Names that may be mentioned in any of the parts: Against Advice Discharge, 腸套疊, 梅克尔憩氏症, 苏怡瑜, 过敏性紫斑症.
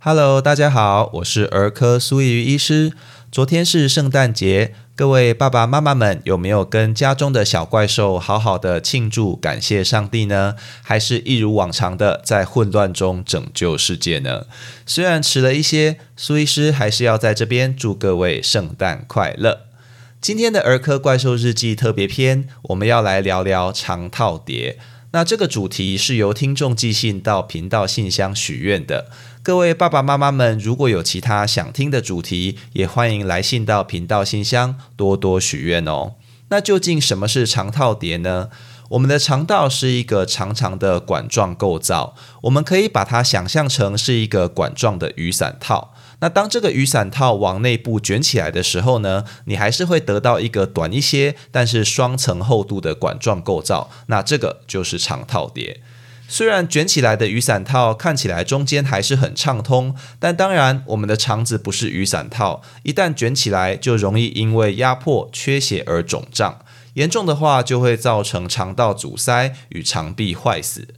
Hello， 大家好，我是儿科苏怡瑜医师。昨天是圣诞节，各位爸爸妈妈们有没有跟家中的小怪兽好好的庆祝感谢上帝呢？还是一如往常的在混乱中拯救世界呢？虽然迟了一些，苏医师还是要在这边祝各位圣诞快乐。今天的儿科怪兽日记特别篇，我们要来聊聊肠套叠。那这个主题是由听众寄信到频道信箱许愿的。各位爸爸妈妈们，如果有其他想听的主题，也欢迎来信到频道信箱多多许愿哦。那究竟什么是肠套叠呢？我们的肠道是一个长长的管状构造，我们可以把它想象成是一个管状的雨伞套。那当这个雨伞套往内部卷起来的时候呢，你还是会得到一个短一些但是双层厚度的管状构造，那这个就是肠套叠。虽然卷起来的雨伞套看起来中间还是很畅通，但当然我们的肠子不是雨伞套，一旦卷起来就容易因为压迫、缺血而肿胀，严重的话就会造成肠道阻塞与肠壁坏死。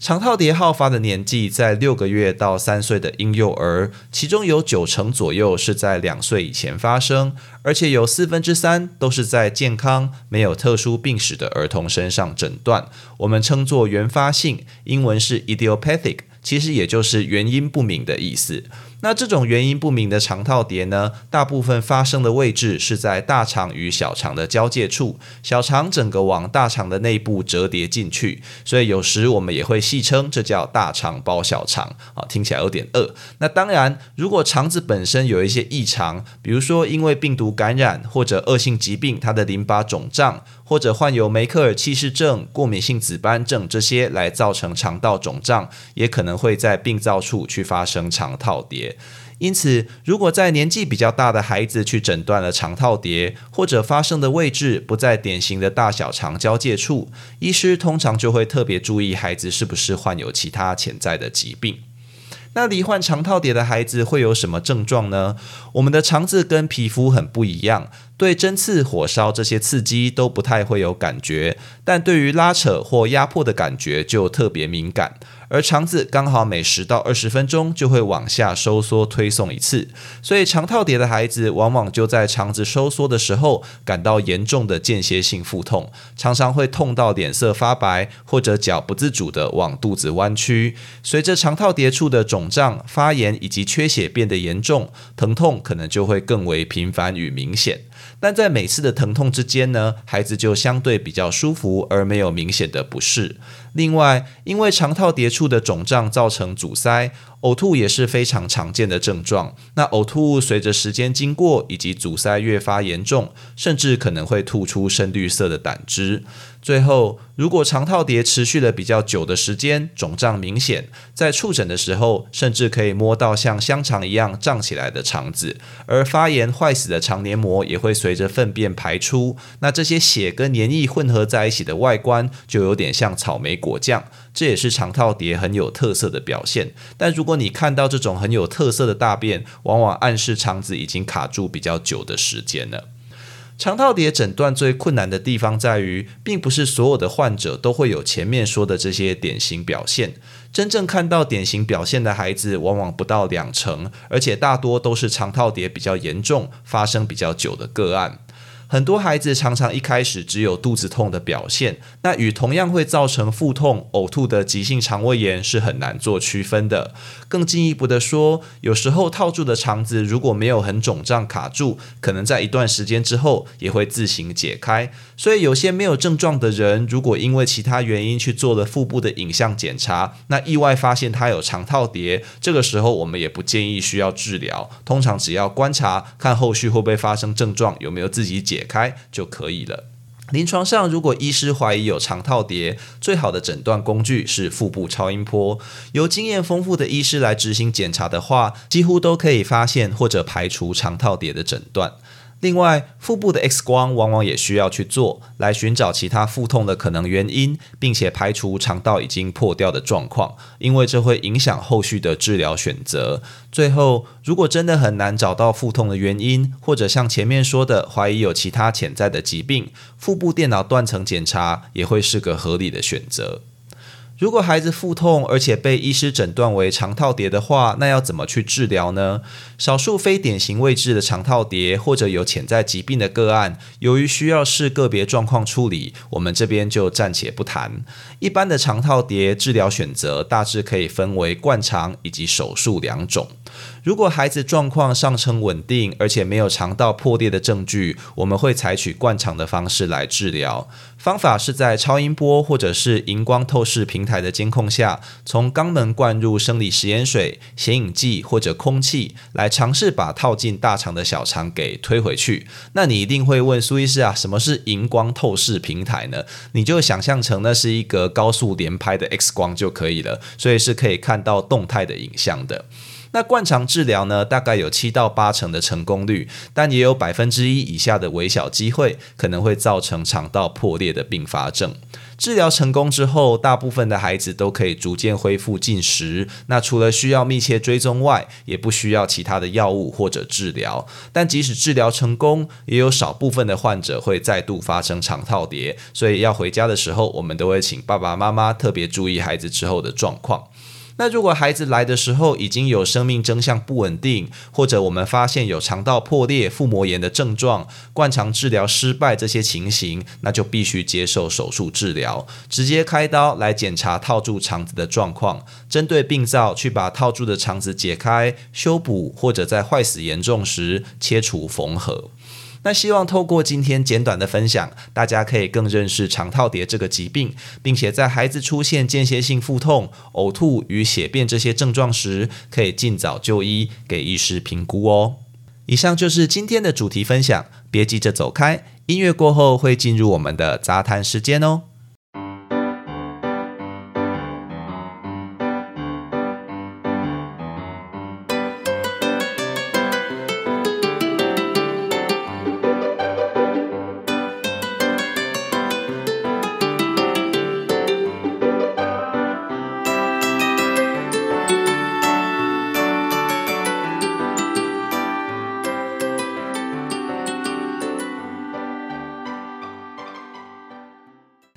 肠套叠好发的年纪在6个月到3岁的婴幼儿，其中有90%左右是在2岁以前发生，而且有3/4都是在健康没有特殊病史的儿童身上诊断，我们称作原发性，英文是 idiopathic， 其实也就是原因不明的意思。那这种原因不明的肠套叠呢，大部分发生的位置是在大肠与小肠的交界处，小肠整个往大肠的内部折叠进去，所以有时我们也会戏称这叫大肠包小肠，听起来有点恶。那当然如果肠子本身有一些异常，比如说因为病毒感染或者恶性疾病，它的淋巴肿胀，或者患有梅克尔憩氏症、过敏性紫斑症这些来造成肠道肿胀，也可能会在病灶处去发生肠套叠。因此如果在年纪比较大的孩子去诊断了肠套叠，或者发生的位置不在典型的大小肠交界处，医师通常就会特别注意孩子是不是患有其他潜在的疾病。那罹患肠套叠的孩子会有什么症状呢？我们的肠子跟皮肤很不一样，对针刺、火烧这些刺激都不太会有感觉，但对于拉扯或压迫的感觉就特别敏感。而肠子刚好每10到20分钟就会往下收缩推送一次，所以肠套叠的孩子往往就在肠子收缩的时候感到严重的间歇性腹痛，常常会痛到脸色发白，或者脚不自主的往肚子弯曲。随着肠套叠处的肿胀、发炎以及缺血变得严重，疼痛可能就会更为频繁与明显。但在每次的疼痛之间呢，孩子就相对比较舒服，而没有明显的不适。另外，因为肠套叠处的肿胀造成阻塞，呕吐也是非常常见的症状。那呕吐物随着时间经过以及阻塞越发严重，甚至可能会吐出深绿色的胆汁。最后，如果肠套叠持续了比较久的时间，肿胀明显，在触诊的时候，甚至可以摸到像香肠一样胀起来的肠子，而发炎坏死的肠黏膜也会随着粪便排出。那这些血跟黏液混合在一起的外观，就有点像草莓果酱，这也是肠套叠很有特色的表现。但如果你看到这种很有特色的大便，往往暗示肠子已经卡住比较久的时间了。肠套叠诊断最困难的地方在于，并不是所有的患者都会有前面说的这些典型表现。真正看到典型表现的孩子往往不到2成，而且大多都是肠套叠比较严重、发生比较久的个案。很多孩子常常一开始只有肚子痛的表现，那与同样会造成腹痛、呕吐的急性肠胃炎是很难做区分的。更进一步的说，有时候套住的肠子如果没有很肿胀卡住，可能在一段时间之后也会自行解开。所以有些没有症状的人，如果因为其他原因去做了腹部的影像检查，那意外发现他有肠套叠，这个时候我们也不建议需要治疗，通常只要观察看后续会不会发生症状，有没有自己解开就可以了。临床上如果医师怀疑有肠套叠，最好的诊断工具是腹部超音波，由经验丰富的医师来执行检查的话，几乎都可以发现或者排除肠套叠的诊断。另外，腹部的 X 光往往也需要去做，来寻找其他腹痛的可能原因，并且排除肠道已经破掉的状况，因为这会影响后续的治疗选择。最后，如果真的很难找到腹痛的原因，或者像前面说的怀疑有其他潜在的疾病，腹部电脑断层检查也会是个合理的选择。如果孩子腹痛而且被医师诊断为肠套叠的话，那要怎么去治疗呢？少数非典型位置的肠套叠或者有潜在疾病的个案，由于需要视个别状况处理，我们这边就暂且不谈。一般的肠套叠治疗选择大致可以分为灌肠以及手术两种。如果孩子状况上称稳定，而且没有肠道破裂的证据，我们会采取灌肠的方式来治疗。方法是在超音波或者是荧光透视平台的监控下，从肛门灌入生理食盐水、显影剂或者空气，来尝试把套进大肠的小肠给推回去。那你一定会问苏医师啊，什么是荧光透视平台呢？你就想象成那是一个高速连拍的 X 光就可以了，所以是可以看到动态的影像的。那灌肠治疗呢，大概有7到8成的成功率，但也有1%以下的微小机会可能会造成肠道破裂的并发症。治疗成功之后，大部分的孩子都可以逐渐恢复进食，那除了需要密切追踪外，也不需要其他的药物或者治疗。但即使治疗成功，也有少部分的患者会再度发生肠套叠，所以要回家的时候，我们都会请爸爸妈妈特别注意孩子之后的状况。那如果孩子来的时候已经有生命征象不稳定，或者我们发现有肠道破裂、腹膜炎的症状，灌肠治疗失败这些情形，那就必须接受手术治疗，直接开刀来检查套住肠子的状况，针对病灶去把套住的肠子解开、修补，或者在坏死严重时切除缝合。那希望透过今天简短的分享，大家可以更认识肠套叠这个疾病，并且在孩子出现间歇性腹痛、呕吐与血便这些症状时，可以尽早就医，给医师评估哦。以上就是今天的主题分享，别急着走开，音乐过后会进入我们的杂谈时间哦。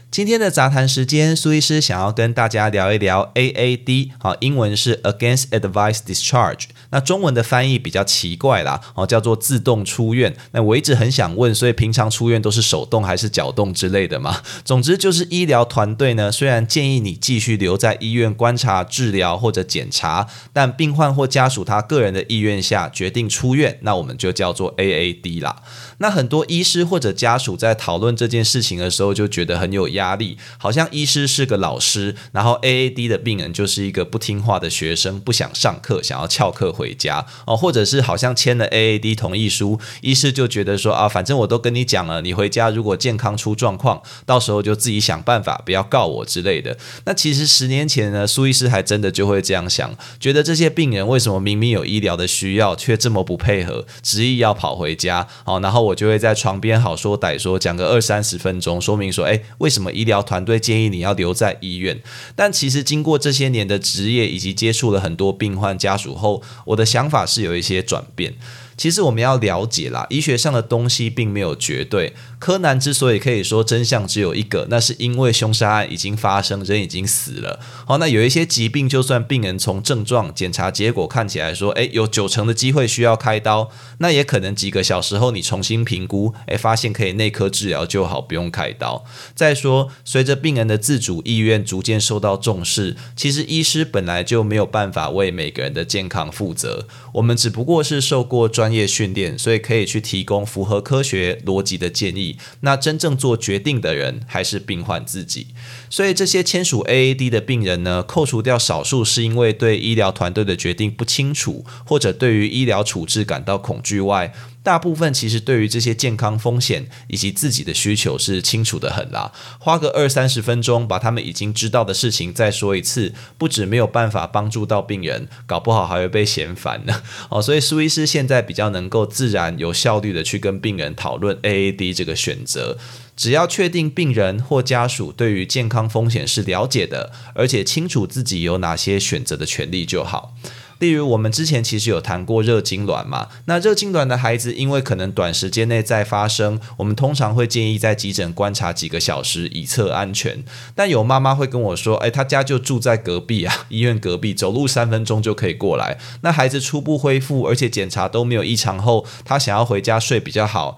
今天的杂谈时间，苏医师想要跟大家聊一聊 AAD， 英文是 Against Advice Discharge， 那中文的翻译比较奇怪啦，叫做自动出院。那我一直很想问，所以平常出院都是手动还是脚动之类的嘛？总之就是医疗团队呢，虽然建议你继续留在医院观察、治疗或者检查，但病患或家属他个人的意愿下决定出院，那我们就叫做 AAD 啦。那很多医师或者家属在讨论这件事情的时候，就觉得很有压力，好像医师是个老师，然后 AAD 的病人就是一个不听话的学生，不想上课，想要翘课回家，或者是好像签了 AAD 同意书，医师就觉得说啊，反正我都跟你讲了，你回家如果健康出状况，到时候就自己想办法，不要告我之类的。那其实10年前呢，苏医师还真的就会这样想，觉得这些病人为什么明明有医疗的需要，却这么不配合，执意要跑回家，然后我就会在床边好说歹说讲个20-30分钟，说明说为什么医疗团队建议你要留在医院。但其实经过这些年的职业以及接触了很多病患家属后，我的想法是有一些转变。其实我们要了解啦，医学上的东西并没有绝对。柯南之所以可以说真相只有一个，那是因为凶杀案已经发生，人已经死了。好，那有一些疾病，就算病人从症状、检查结果看起来说，有9成的机会需要开刀，那也可能几个小时后你重新评估，发现可以内科治疗就好，不用开刀。再说，随着病人的自主意愿逐渐受到重视，其实医师本来就没有办法为每个人的健康负责，我们只不过是受过专业训练，所以可以去提供符合科学逻辑的建议。那真正做决定的人还是病患自己。所以这些签署 AAD 的病人呢，扣除掉少数是因为对医疗团队的决定不清楚，或者对于医疗处置感到恐惧外，大部分其实对于这些健康风险以及自己的需求是清楚的很啦。花个20-30分钟把他们已经知道的事情再说一次，不止没有办法帮助到病人，搞不好还会被嫌烦呢。所以苏医师现在比较能够自然有效率的去跟病人讨论 AAD 这个选择。只要确定病人或家属对于健康风险是了解的，而且清楚自己有哪些选择的权利就好。例如我们之前其实有谈过热痉挛嘛，那热痉挛的孩子因为可能短时间内在发生，我们通常会建议在急诊观察几个小时以测安全。但有妈妈会跟我说，他家就住在隔壁啊，医院隔壁，走路3分钟就可以过来，那孩子初步恢复而且检查都没有异常后，他想要回家睡比较好，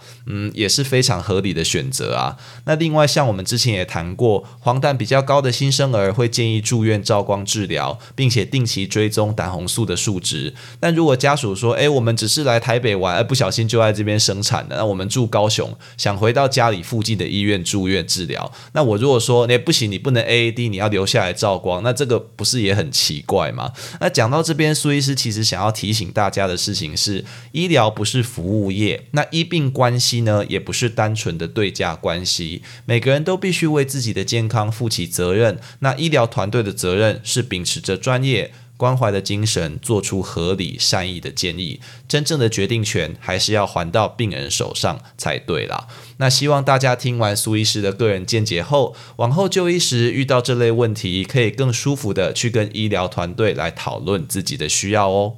也是非常合理的选择啊。那另外像我们之前也谈过，黄疸比较高的新生儿会建议住院照光治疗，并且定期追踪胆红素的数值。但如果家属说，我们只是来台北玩，不小心就在这边生产了，那我们住高雄，想回到家里附近的医院住院治疗，那我如果说不行，你不能 AAD， 你要留下来照光，那这个不是也很奇怪吗？那讲到这边，苏医师其实想要提醒大家的事情是，医疗不是服务业，那医病关系呢，也不是单纯的对价关系，每个人都必须为自己的健康负起责任。那医疗团队的责任是秉持着专业关怀的精神，做出合理善意的建议，真正的决定权还是要还到病人手上才对啦。那希望大家听完苏医师的个人见解后，往后就医时遇到这类问题，可以更舒服的去跟医疗团队来讨论自己的需要哦。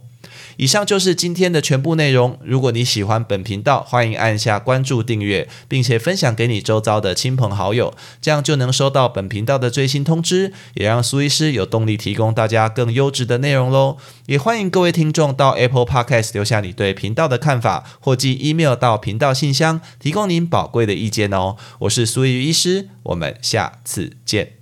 以上就是今天的全部内容，如果你喜欢本频道，欢迎按下关注订阅，并且分享给你周遭的亲朋好友，这样就能收到本频道的最新通知，也让苏医师有动力提供大家更优质的内容咯。也欢迎各位听众到 Apple Podcast 留下你对频道的看法，或寄 email 到频道信箱，提供您宝贵的意见哦。我是苏怡医师，我们下次见。